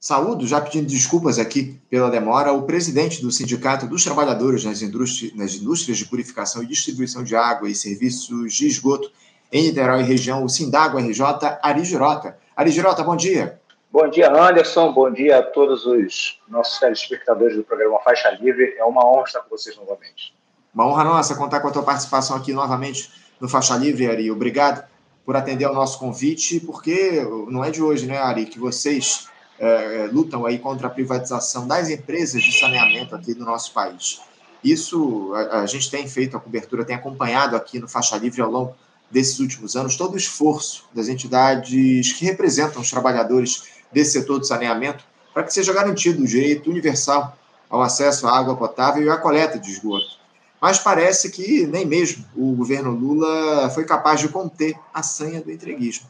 Saúdo, já pedindo desculpas aqui pela demora, o presidente do Sindicato dos Trabalhadores nas Indústrias de Purificação e Distribuição de Água e Serviços de Esgoto em Niterói e região, o Sindágua RJ, Ari Girota. Ari Girota, bom dia. Bom dia, Anderson. Bom dia a todos os nossos telespectadores do programa Faixa Livre. É uma honra estar com vocês novamente. Uma honra nossa contar com a tua participação aqui novamente no Faixa Livre, Ari. Obrigado por atender ao nosso convite, porque não é de hoje, né, Ari, que vocês lutam aí contra a privatização das empresas de saneamento aqui no nosso país. Isso a gente tem feito a cobertura, tem acompanhado aqui no Faixa Livre ao longo desses últimos anos, todo o esforço das entidades que representam os trabalhadores desse setor do saneamento para que seja garantido o direito universal ao acesso à água potável e à coleta de esgoto. Mas parece que nem mesmo o governo Lula foi capaz de conter a sanha do entreguismo.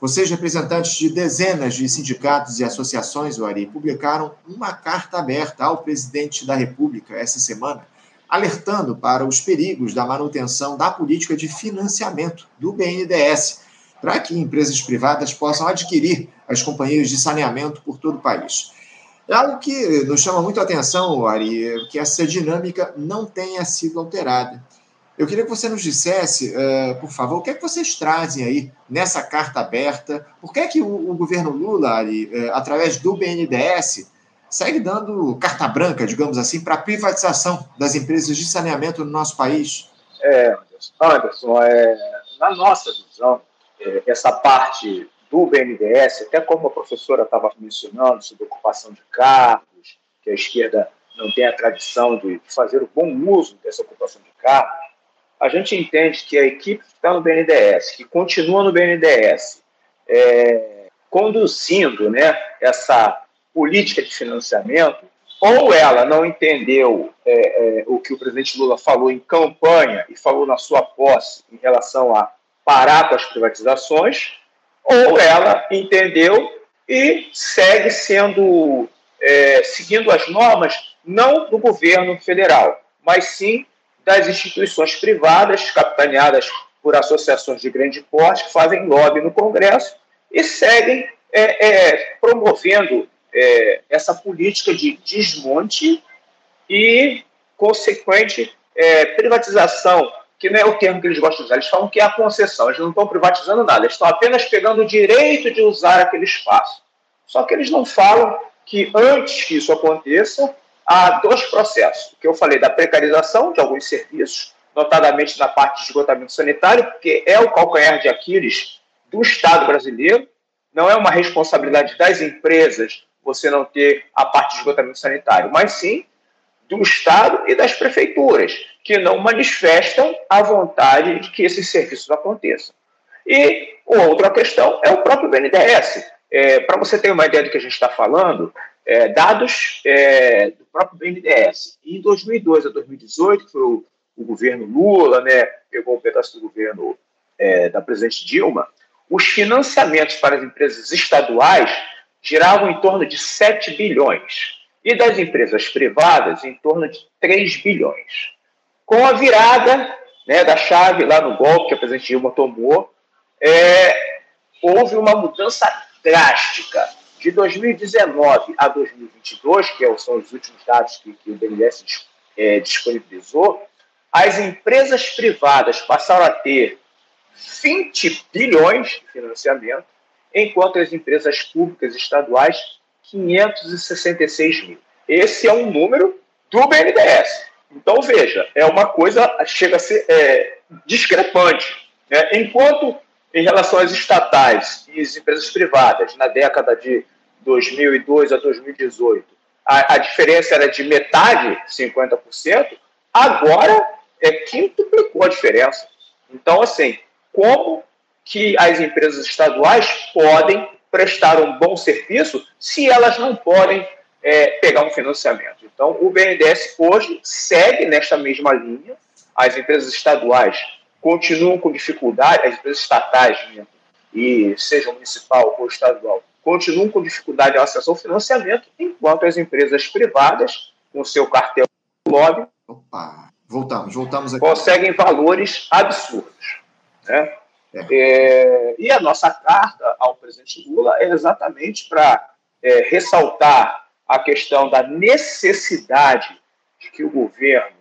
Vocês, representantes de dezenas de sindicatos e associações, Ari, publicaram uma carta aberta ao presidente da República essa semana, alertando para os perigos da manutenção da política de financiamento do BNDES, para que empresas privadas possam adquirir as companhias de saneamento por todo o país. É algo que nos chama muito a atenção, Ari, que essa dinâmica não tenha sido alterada. Eu queria que você nos dissesse, por favor, o que é que vocês trazem aí nessa carta aberta? Por que é que o governo Lula, Ari, através do BNDES, segue dando carta branca, digamos assim, para a privatização das empresas de saneamento no nosso país? Anderson, na nossa visão, essa parte do BNDES, até como a professora estava mencionando, sobre ocupação de cargos, que a esquerda não tem a tradição de fazer o bom uso dessa ocupação de cargos, a gente entende que a equipe que está no BNDES, que continua no BNDES, conduzindo, né, essa política de financiamento, ou ela não entendeu o que o presidente Lula falou em campanha e falou na sua posse em relação a parar com as privatizações, ou ela entendeu e segue seguindo as normas não do governo federal, mas sim das instituições privadas capitaneadas por associações de grande porte que fazem lobby no Congresso e seguem promovendo essa política de desmonte e consequente privatização, que não é o termo que eles gostam de usar, eles falam que é a concessão, eles não estão privatizando nada, eles estão apenas pegando o direito de usar aquele espaço. Só que eles não falam que antes que isso aconteça, há dois processos, que eu falei da precarização de alguns serviços, notadamente na parte de esgotamento sanitário, porque é o calcanhar de Aquiles do Estado brasileiro, não é uma responsabilidade das empresas você não ter a parte de esgotamento sanitário, mas sim do Estado e das prefeituras, que não manifestam a vontade de que esses serviços aconteçam. E outra questão é o próprio BNDES. Para você ter uma ideia do que a gente está falando, dados do próprio BNDES, em 2002 a 2018, que foi o governo Lula, né, pegou um pedaço do governo da presidente Dilma, os financiamentos para as empresas estaduais giravam em torno de 7 bilhões e das empresas privadas em torno de 3 bilhões. Com a virada, né, da chave lá no golpe que a presidente Dilma tomou, houve uma mudança drástica. De 2019 a 2022, que são os últimos dados que o BNDES disponibilizou, as empresas privadas passaram a ter 20 bilhões de financiamento, enquanto as empresas públicas estaduais, 566 mil. Esse é um número do BNDES. Então, veja, é uma coisa, chega a ser discrepante, né? Enquanto, em relação às estatais e às empresas privadas, na década de 2002 a 2018, a diferença era de metade, 50%, agora quintuplicou a diferença. Então, assim, como que as empresas estaduais podem prestar um bom serviço se elas não podem pegar um financiamento? Então, o BNDES hoje segue nesta mesma linha. As empresas estaduais continuam com dificuldade, as empresas estatais, né, e seja municipal ou estadual, continuam com dificuldade ao acesso ao financiamento, enquanto as empresas privadas, com seu cartel de lobby, voltamos aqui, conseguem valores absurdos, né? E a nossa carta ao presidente Lula é exatamente para ressaltar a questão da necessidade de que o governo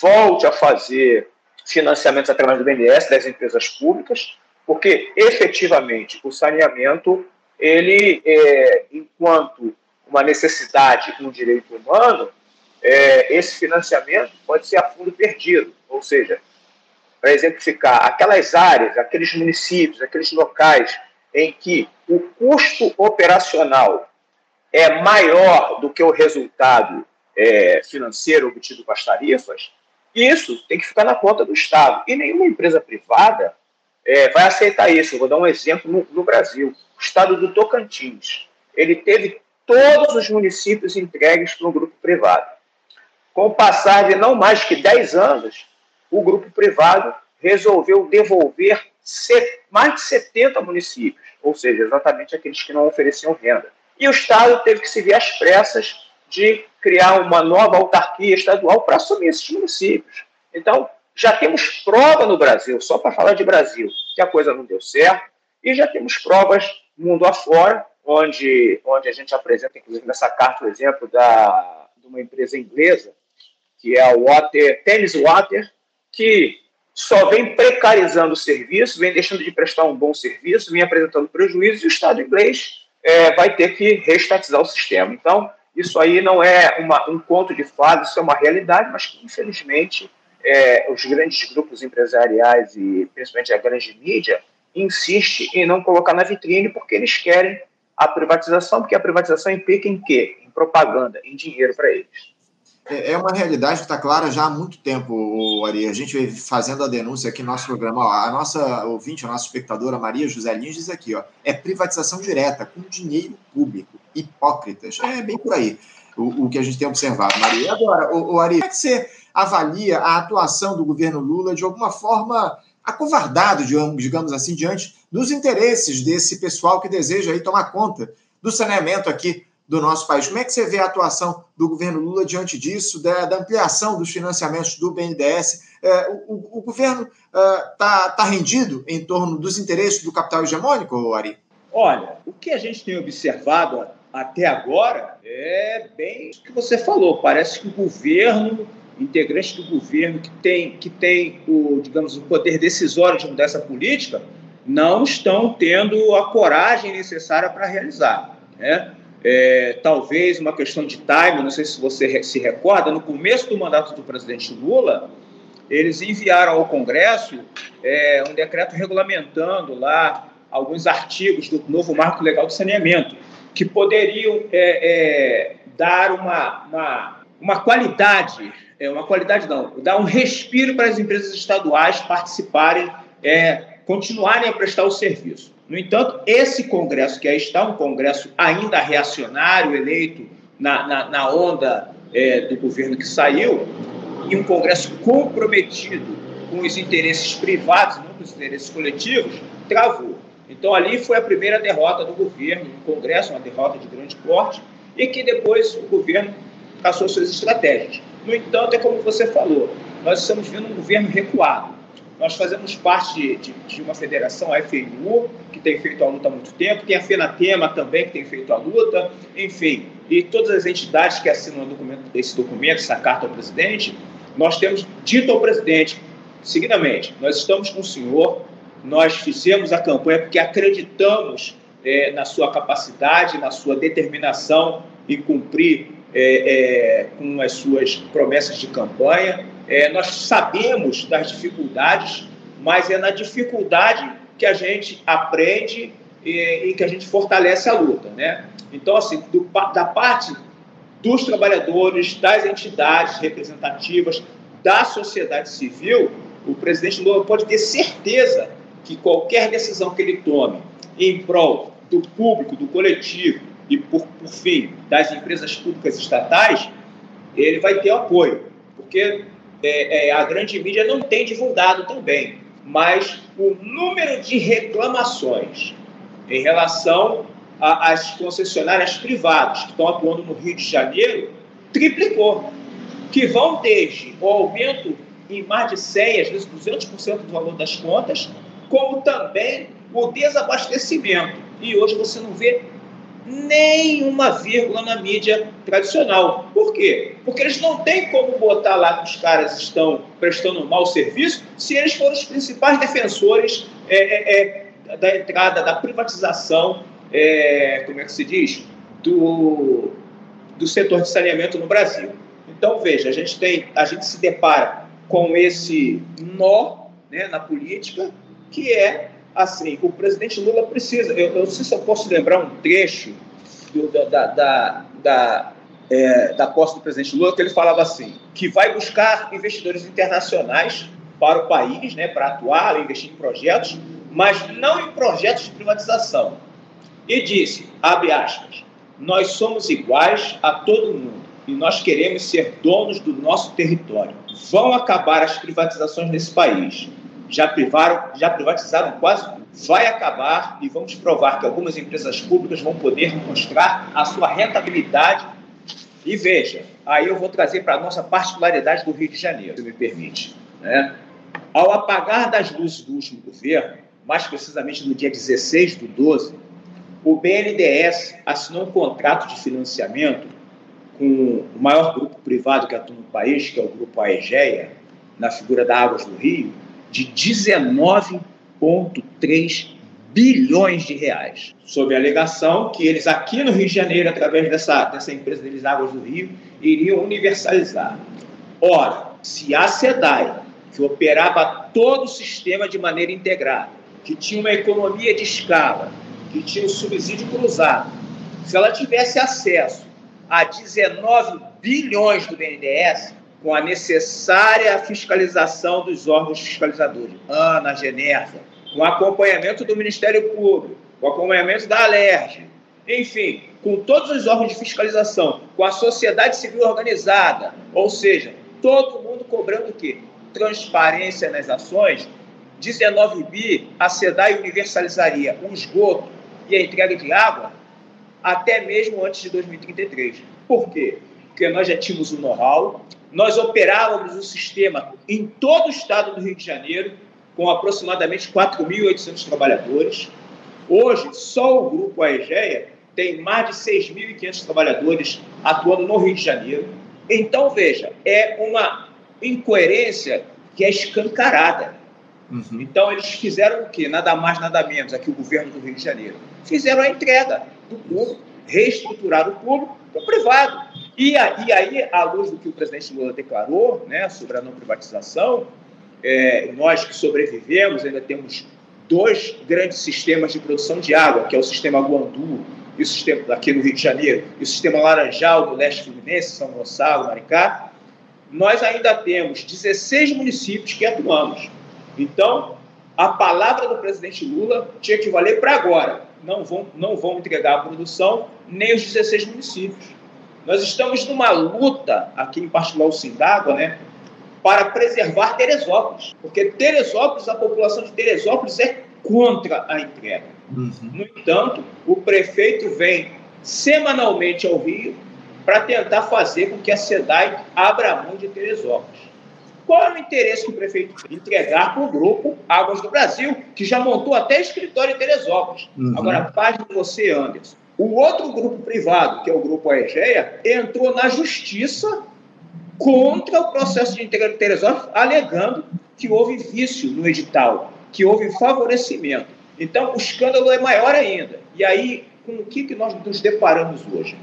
volte a fazer financiamentos através do BNDES das empresas públicas, porque, efetivamente, o saneamento, ele, enquanto uma necessidade, um direito humano, esse financiamento pode ser a fundo perdido. Ou seja, para exemplificar, aquelas áreas, aqueles municípios, aqueles locais em que o custo operacional é maior do que o resultado financeiro obtido com as tarifas, isso tem que ficar na conta do Estado. E nenhuma empresa privada vai aceitar isso. Eu vou dar um exemplo no Brasil. O estado do Tocantins, ele teve todos os municípios entregues para um grupo privado. Com o passar de não mais que 10 anos, o grupo privado resolveu devolver mais de 70 municípios, ou seja, exatamente aqueles que não ofereciam renda. E o Estado teve que se ver às pressas de criar uma nova autarquia estadual para assumir esses municípios. Então, já temos prova no Brasil, só para falar de Brasil, que a coisa não deu certo, e já temos provas mundo afora, onde a gente apresenta, inclusive nessa carta, o exemplo de uma empresa inglesa, que é a Thames Water, que só vem precarizando o serviço, vem deixando de prestar um bom serviço, vem apresentando prejuízos, e o Estado inglês vai ter que reestatizar o sistema. Então, isso aí não é um conto de fadas, isso é uma realidade, mas que, infelizmente, os grandes grupos empresariais e, principalmente, a grande mídia, insiste em não colocar na vitrine porque eles querem a privatização, porque a privatização implica em quê? Em propaganda, em dinheiro para eles. É uma realidade que está clara já há muito tempo, Ari. A gente vem fazendo a denúncia aqui no nosso programa. Ó, a nossa ouvinte, a nossa espectadora, Maria José Lins, diz aqui, ó, é privatização direta, com dinheiro público, hipócritas. É bem por aí o que a gente tem observado, Maria. E agora, Ari, como é que você avalia a atuação do governo Lula de alguma forma acovardado, digamos assim, diante dos interesses desse pessoal que deseja aí tomar conta do saneamento aqui do nosso país? Como é que você vê a atuação do governo Lula diante disso, da ampliação dos financiamentos do BNDES? O governo tá rendido em torno dos interesses do capital hegemônico, Ari? Olha, o que a gente tem observado até agora é bem o que você falou. Parece que o governo, integrantes do governo que tem o, digamos, o poder decisório de mudar essa política, não estão tendo a coragem necessária para realizar, né? Talvez uma questão de time, não sei se você se recorda, no começo do mandato do presidente Lula, eles enviaram ao Congresso um decreto regulamentando lá alguns artigos do novo marco legal de saneamento, que poderiam dar uma qualidade, dar um respiro para as empresas estaduais participarem, continuarem a prestar o serviço. No entanto, esse Congresso que aí está, um Congresso ainda reacionário, eleito na onda do governo que saiu, e um Congresso comprometido com os interesses privados, não com os interesses coletivos, travou. Então, ali foi a primeira derrota do governo, do Congresso, uma derrota de grande porte, e que depois o governo traçou suas estratégias. No entanto, é como você falou, nós estamos vendo um governo recuado. Nós fazemos parte de uma federação, a FNU, que tem feito a luta há muito tempo, tem a FENATEMA também, que tem feito a luta, enfim, e todas as entidades que assinam esse documento, essa carta ao presidente, nós temos dito ao presidente, seguidamente, nós estamos com o senhor, nós fizemos a campanha porque acreditamos na sua capacidade, na sua determinação em cumprir com as suas promessas de campanha. Nós sabemos das dificuldades, mas é na dificuldade que a gente aprende e que a gente fortalece a luta, né? Então, assim, da parte dos trabalhadores, das entidades representativas, da sociedade civil, o presidente Lula pode ter certeza que qualquer decisão que ele tome em prol do público, do coletivo, e, por fim, das empresas públicas estatais, ele vai ter apoio, porque a grande mídia não tem divulgado também, mas o número de reclamações em relação às concessionárias privadas que estão atuando no Rio de Janeiro triplicou, que vão desde o aumento em mais de 100%, às vezes 200% do valor das contas, como também o desabastecimento. E hoje você não vê nem uma vírgula na mídia tradicional. Por quê? Porque eles não têm como botar lá que os caras estão prestando um mau serviço se eles foram os principais defensores da entrada, da privatização, do setor de saneamento no Brasil. Então, veja, a gente se depara com esse nó, né, na política, que é assim, o presidente Lula precisa... Eu não sei se eu posso lembrar um trecho da posse do presidente Lula, que ele falava assim, que vai buscar investidores internacionais para o país, né, para atuar, investir em projetos, mas não em projetos de privatização. E disse, abre aspas, nós somos iguais a todo mundo e nós queremos ser donos do nosso território. Vão acabar as privatizações nesse país. Já privatizaram quase tudo. Vai acabar e vamos provar que algumas empresas públicas vão poder mostrar a sua rentabilidade. E veja, aí eu vou trazer para a nossa particularidade do Rio de Janeiro, se me permite, né? Ao apagar das luzes do último governo, mais precisamente no dia 16/12, o BNDES assinou um contrato de financiamento com o maior grupo privado que atua no país, que é o grupo AEGEA, na figura da Águas do Rio, de 19,3 bilhões de reais, sob a alegação que eles aqui no Rio de Janeiro, através dessa empresa deles, Águas do Rio, iriam universalizar. Ora, se a CEDAE, que operava todo o sistema de maneira integrada, que tinha uma economia de escala, que tinha um subsídio cruzado, se ela tivesse acesso a 19 bilhões do BNDES, com a necessária fiscalização dos órgãos fiscalizadores, ANA, Geneva, com acompanhamento do Ministério Público, com acompanhamento da Alerj, enfim, com todos os órgãos de fiscalização, com a sociedade civil organizada, ou seja, todo mundo cobrando o quê? Transparência nas ações. 19 bi, a CEDAE universalizaria o esgoto e a entrega de água até mesmo antes de 2033. Por quê? Porque nós já tínhamos o know-how. Nós operávamos o sistema em todo o estado do Rio de Janeiro, com aproximadamente 4.800 trabalhadores. Hoje, só o grupo AEGEA tem mais de 6.500 trabalhadores atuando no Rio de Janeiro. Então, veja, é uma incoerência que é escancarada. Uhum. Então, eles fizeram o quê? Nada mais, nada menos, aqui o governo do Rio de Janeiro. Fizeram a entrega do público, reestruturaram o público para o privado. E aí, à luz do que o presidente Lula declarou, né, sobre a não privatização, nós que sobrevivemos ainda temos dois grandes sistemas de produção de água, que é o sistema Guandu, e o sistema aqui no Rio de Janeiro, e o sistema Laranjal, do leste fluminense, São Gonçalo, Maricá. Nós ainda temos 16 municípios que atuamos. Então, a palavra do presidente Lula tinha que valer para agora. Não vão entregar a produção nem os 16 municípios. Nós estamos numa luta, aqui em particular o Sindágua, né, para preservar Teresópolis. Porque Teresópolis, a população de Teresópolis é contra a entrega. Uhum. No entanto, o prefeito vem semanalmente ao Rio para tentar fazer com que a CEDAE abra a mão de Teresópolis. Qual é o interesse do prefeito? Entregar para o grupo Águas do Brasil, que já montou até escritório em Teresópolis. Uhum. Agora, paz de você, Anderson. O outro grupo privado, que é o grupo AEGEA, entrou na justiça contra o processo de entrega de Teresópolis, alegando que houve vício no edital, que houve favorecimento. Então, o escândalo é maior ainda. E aí, com o que nós nos deparamos hoje?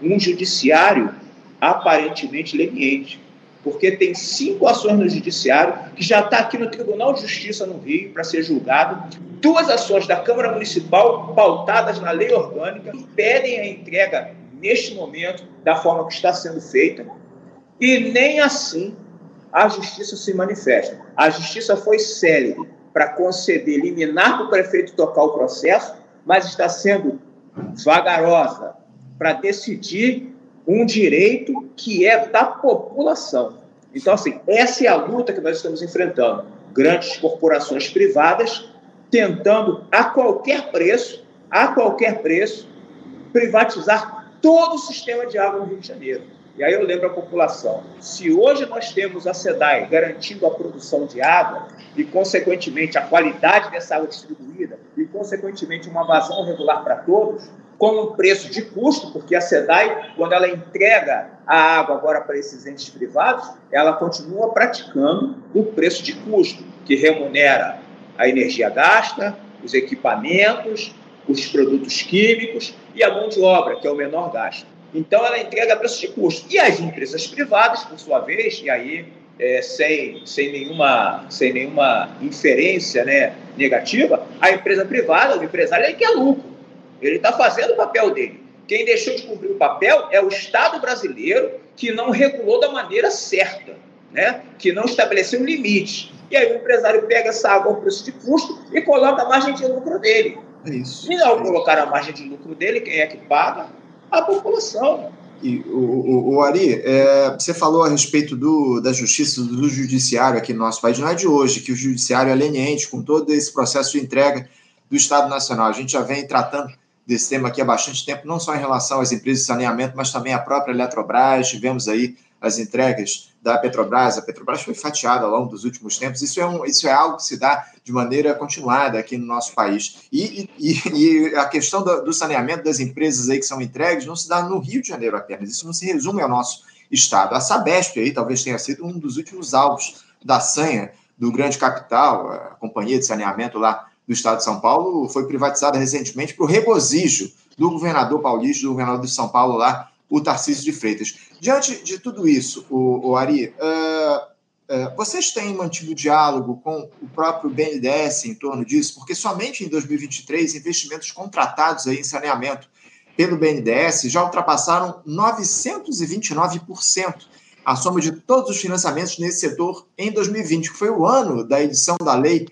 Um judiciário aparentemente leniente, porque tem 5 ações no judiciário, que já está aqui no Tribunal de Justiça no Rio, para ser julgado, 2 ações da Câmara Municipal, pautadas na lei orgânica, que pedem a entrega, neste momento, da forma que está sendo feita, e nem assim a Justiça se manifesta. A Justiça foi célere para conceder liminar para o prefeito tocar o processo, mas está sendo vagarosa para decidir um direito que é da população. Então, assim, essa é a luta que nós estamos enfrentando. Grandes corporações privadas tentando, a qualquer preço, privatizar todo o sistema de água no Rio de Janeiro. E aí eu lembro à população, se hoje nós temos a CEDAE garantindo a produção de água e, consequentemente, a qualidade dessa água distribuída e, consequentemente, uma vazão regular para todos, com um preço de custo, porque a CEDAE, quando ela entrega a água agora para esses entes privados, ela continua praticando o preço de custo, que remunera a energia gasta, os equipamentos, os produtos químicos e a mão de obra, que é o menor gasto. Então, ela entrega a preço de custo. E as empresas privadas, por sua vez, e aí sem nenhuma inferência, né, negativa, a empresa privada, o empresário, ele quer lucro. Ele está fazendo o papel dele. Quem deixou de cumprir o papel é o Estado brasileiro, que não regulou da maneira certa, né? Que não estabeleceu um limite. E aí o empresário pega essa água ao preço de custo e coloca a margem de lucro dele. Isso. E ao colocar a margem de lucro dele, quem é que paga? A população. E, o Ari, você falou a respeito da justiça, do judiciário aqui no nosso país. Não é de hoje que o judiciário é leniente com todo esse processo de entrega do Estado Nacional. A gente já vem tratando desse tema aqui há bastante tempo, não só em relação às empresas de saneamento, mas também à própria Eletrobras. Tivemos aí as entregas da Petrobras. A Petrobras foi fatiada ao longo dos últimos tempos. Isso é algo que se dá de maneira continuada aqui no nosso país. E a questão do saneamento das empresas aí que são entregues não se dá no Rio de Janeiro apenas. Isso não se resume ao nosso Estado. A Sabesp aí talvez tenha sido um dos últimos alvos da sanha do grande capital. A companhia de saneamento lá do Estado de São Paulo foi privatizada recentemente para o regozijo do governador paulista, do governador de São Paulo lá, o Tarcísio de Freitas. Diante de tudo isso, o Ari, vocês têm mantido diálogo com o próprio BNDES em torno disso? Porque somente em 2023, investimentos contratados aí em saneamento pelo BNDES já ultrapassaram 929% a soma de todos os financiamentos nesse setor em 2020, que foi o ano da edição da lei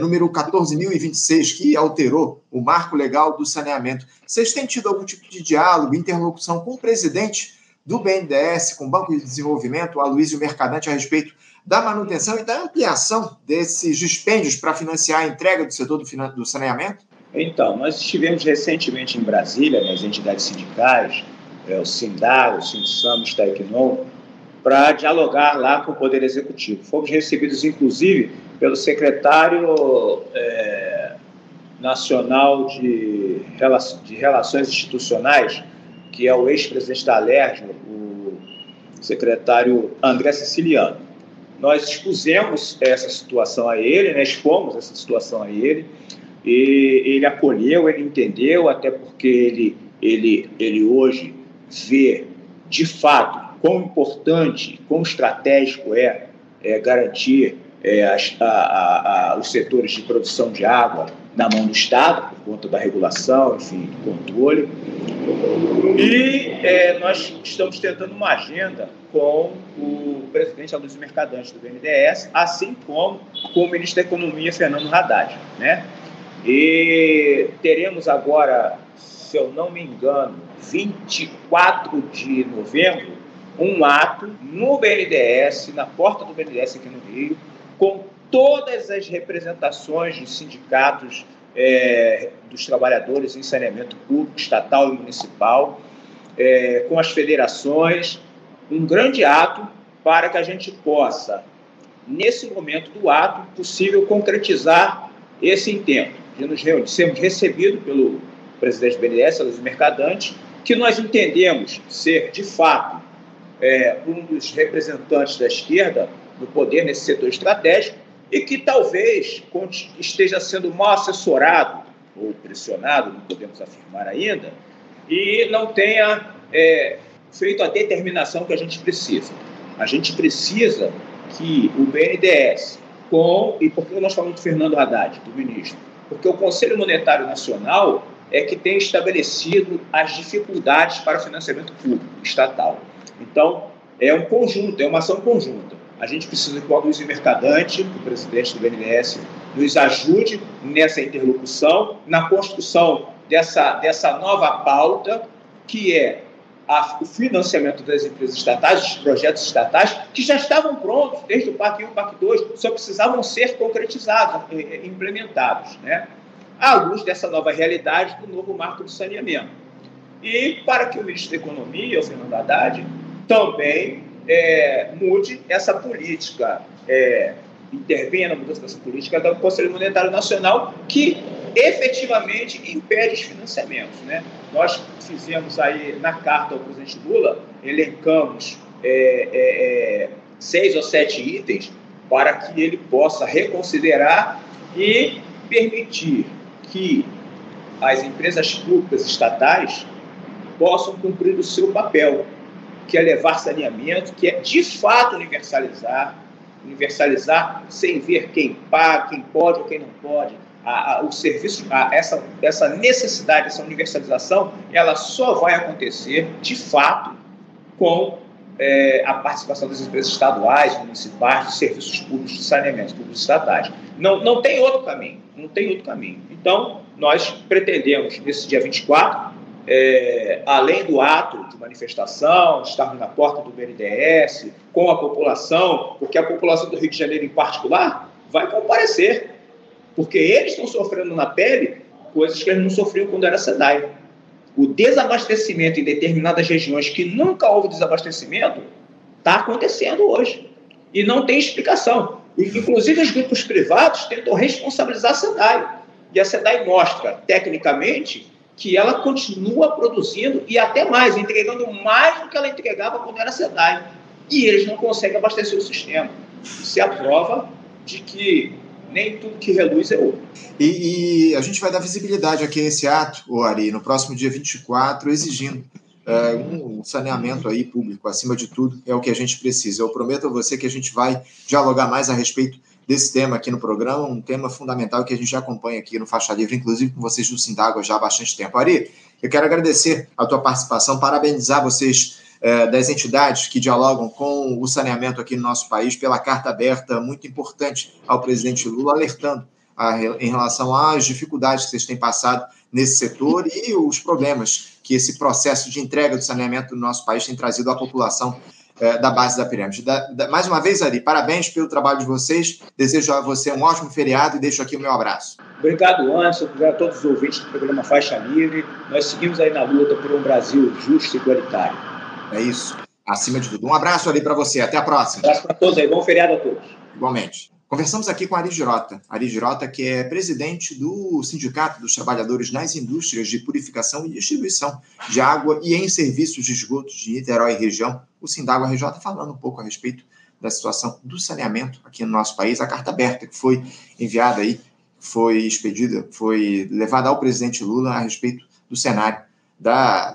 número 14.026, que alterou o marco legal do saneamento. Vocês têm tido algum tipo de diálogo, interlocução com o presidente do BNDES, com o Banco de Desenvolvimento, Aloizio Mercadante, a respeito da manutenção e da ampliação desses dispêndios para financiar a entrega do setor do saneamento? Então, nós estivemos recentemente em Brasília, nas entidades sindicais, o Sindar, o Sindsam, o Tecnol, para dialogar lá com o Poder Executivo. Fomos recebidos, inclusive, pelo secretário nacional de Relações Institucionais, que é o ex-presidente da Alerj, o secretário André Ceciliano. Nós expusemos essa situação a ele, né? Expomos essa situação a ele, e ele acolheu, ele entendeu, até porque ele hoje vê, de fato, quão importante, quão estratégico é garantir os setores de produção de água na mão do Estado, por conta da regulação, enfim, do controle. E nós estamos tentando uma agenda com o presidente Aloizio Mercadante do BNDES, assim como com o ministro da Economia, Fernando Haddad, né? E teremos agora, se eu não me engano, 24 de novembro, um ato no BNDES, na porta do BNDES aqui no Rio, com todas as representações dos sindicatos dos trabalhadores em saneamento público, estatal e municipal, com as federações, um grande ato para que a gente possa, nesse momento do ato, possível concretizar esse intento de nos reunir. Sermos recebidos pelo presidente do BNDES, Aloizio Mercadante, que nós entendemos ser, de fato, um dos representantes da esquerda no poder nesse setor estratégico e que talvez esteja sendo mal assessorado ou pressionado, não podemos afirmar ainda, e não tenha feito a determinação que a gente precisa. A gente precisa que o BNDES, e por que nós falamos do Fernando Haddad, do ministro? Porque o Conselho Monetário Nacional é que tem estabelecido as dificuldades para o financiamento público, estatal. Então, é um conjunto, é uma ação conjunta. A gente precisa que o Aloizio Mercadante, o presidente do BNDES, nos ajude nessa interlocução, na construção dessa nova pauta, que é o financiamento das empresas estatais, dos projetos estatais, que já estavam prontos desde o PAC 1, PAC 2, só precisavam ser concretizados, implementados, né? À luz dessa nova realidade do novo marco de saneamento. E para que o ministro da Economia, o Fernando Haddad, também mude essa política, intervenha na mudança dessa política do Conselho Monetário Nacional, que efetivamente impede os financiamentos, né? Nós fizemos aí na carta ao presidente Lula, elencamos 6 ou 7 itens para que ele possa reconsiderar e permitir que as empresas públicas estatais possam cumprir o seu papel, que é levar saneamento, que é de fato universalizar sem ver quem paga, quem pode ou quem não pode. O serviço, essa necessidade, essa universalização, ela só vai acontecer, de fato, com a participação das empresas estaduais, municipais, dos serviços públicos de saneamento, públicos estatais. Não tem outro caminho, não tem outro caminho. Então, nós pretendemos, nesse dia 24, além do ato de manifestação, estarmos na porta do BNDES, com a população, porque a população do Rio de Janeiro, em particular, vai comparecer, porque eles estão sofrendo na pele coisas que eles não sofriam quando era CEDAE. O desabastecimento em determinadas regiões que nunca houve desabastecimento está acontecendo hoje e não tem explicação. Inclusive, os grupos privados tentam responsabilizar a CEDAE. E a CEDAE mostra, tecnicamente, que ela continua produzindo e até mais, entregando mais do que ela entregava quando era CEDAE. E eles não conseguem abastecer o sistema. Isso é a prova de que nem tudo que reluz é ouro. E a gente vai dar visibilidade aqui a esse ato, Ari, no próximo dia 24, exigindo um saneamento aí público. Acima de tudo, é o que a gente precisa. Eu prometo a você que a gente vai dialogar mais a respeito desse tema aqui no programa, um tema fundamental que a gente já acompanha aqui no Faixa Livre, inclusive com vocês do Sindágua já há bastante tempo. Ari, eu quero agradecer a tua participação, parabenizar vocês das entidades que dialogam com o saneamento aqui no nosso país pela carta aberta, muito importante ao presidente Lula, alertando em relação às dificuldades que vocês têm passado nesse setor e os problemas que esse processo de entrega do saneamento no nosso país tem trazido à população da base da pirâmide. Mais uma vez, Ari, parabéns pelo trabalho de vocês, desejo a você um ótimo feriado e deixo aqui o meu abraço. Obrigado, Anderson, obrigado a todos os ouvintes do programa Faixa Livre. Nós seguimos aí na luta por um Brasil justo e igualitário. É isso, acima de tudo. Um abraço, Ari, para você, até a próxima. Um abraço para todos aí, bom feriado a todos. Igualmente. Conversamos aqui com Ari Girota, que é presidente do Sindicato dos Trabalhadores nas Indústrias de Purificação e Distribuição de Água e em Serviços de Esgotos de Niterói e Região, o Sindágua RJ, falando um pouco a respeito da situação do saneamento aqui no nosso país. A carta aberta que foi enviada aí, foi expedida, foi levada ao presidente Lula a respeito do cenário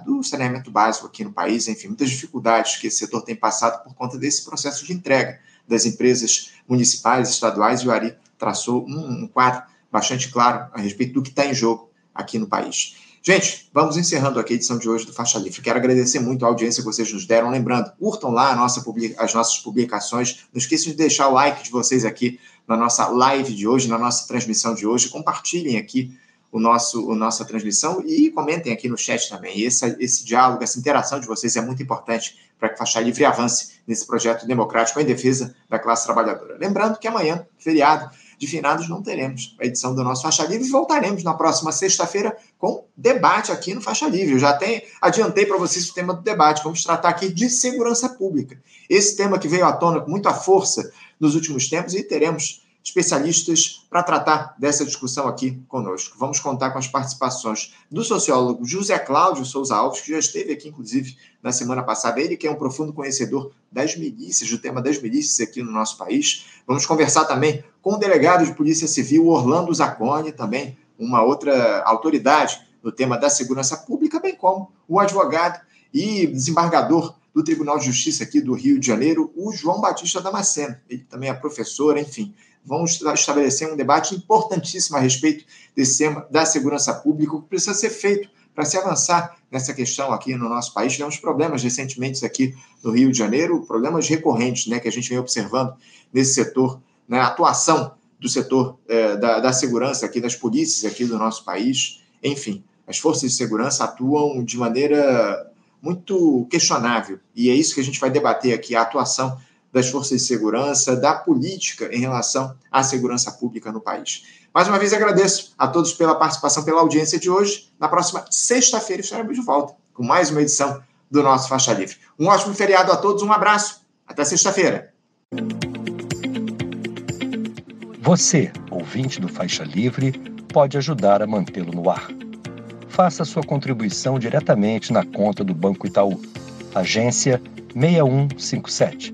do saneamento básico aqui no país, enfim, muitas dificuldades que esse setor tem passado por conta desse processo de entrega das empresas municipais, estaduais, e o Ari traçou um quadro bastante claro a respeito do que está em jogo aqui no país. Gente, vamos encerrando aqui a edição de hoje do Faixa Livre. Quero agradecer muito a audiência que vocês nos deram. Lembrando, curtam lá as nossas publicações. Não esqueçam de deixar o like de vocês aqui na nossa live de hoje, na nossa transmissão de hoje. Compartilhem aqui a nossa transmissão e comentem aqui no chat também. E esse diálogo, essa interação de vocês é muito importante para que Faixa Livre avance nesse projeto democrático em defesa da classe trabalhadora. Lembrando que amanhã, feriado de finados, não teremos a edição do nosso Faixa Livre e voltaremos na próxima sexta-feira com debate aqui no Faixa Livre. Eu já adiantei para vocês o tema do debate. Vamos tratar aqui de segurança pública. Esse tema que veio à tona com muita força nos últimos tempos e teremos especialistas para tratar dessa discussão aqui conosco. Vamos contar com as participações do sociólogo José Cláudio Souza Alves, que já esteve aqui, inclusive, na semana passada. Ele que é um profundo conhecedor das milícias, do tema das milícias aqui no nosso país. Vamos conversar também com o delegado de Polícia Civil, Orlando Zaccone, também uma outra autoridade no tema da segurança pública, bem como o advogado e desembargador do Tribunal de Justiça aqui do Rio de Janeiro, o João Batista Damasceno. Ele também é professor, enfim. Vamos estabelecer um debate importantíssimo a respeito desse tema da segurança pública, o que precisa ser feito para se avançar nessa questão aqui no nosso país. Tivemos problemas recentemente aqui no Rio de Janeiro, problemas recorrentes, né, que a gente vem observando nesse setor, né, a atuação do setor da segurança aqui, das polícias aqui do nosso país. Enfim, as forças de segurança atuam de maneira muito questionável, e é isso que a gente vai debater aqui, a atuação das forças de segurança, da política em relação à segurança pública no país. Mais uma vez, agradeço a todos pela participação, pela audiência de hoje. Na próxima sexta-feira estaremos de volta com mais uma edição do nosso Faixa Livre. Um ótimo feriado a todos, um abraço, até sexta-feira. Você, ouvinte do Faixa Livre, pode ajudar a mantê-lo no ar. Faça sua contribuição diretamente na conta do Banco Itaú. Agência 6157.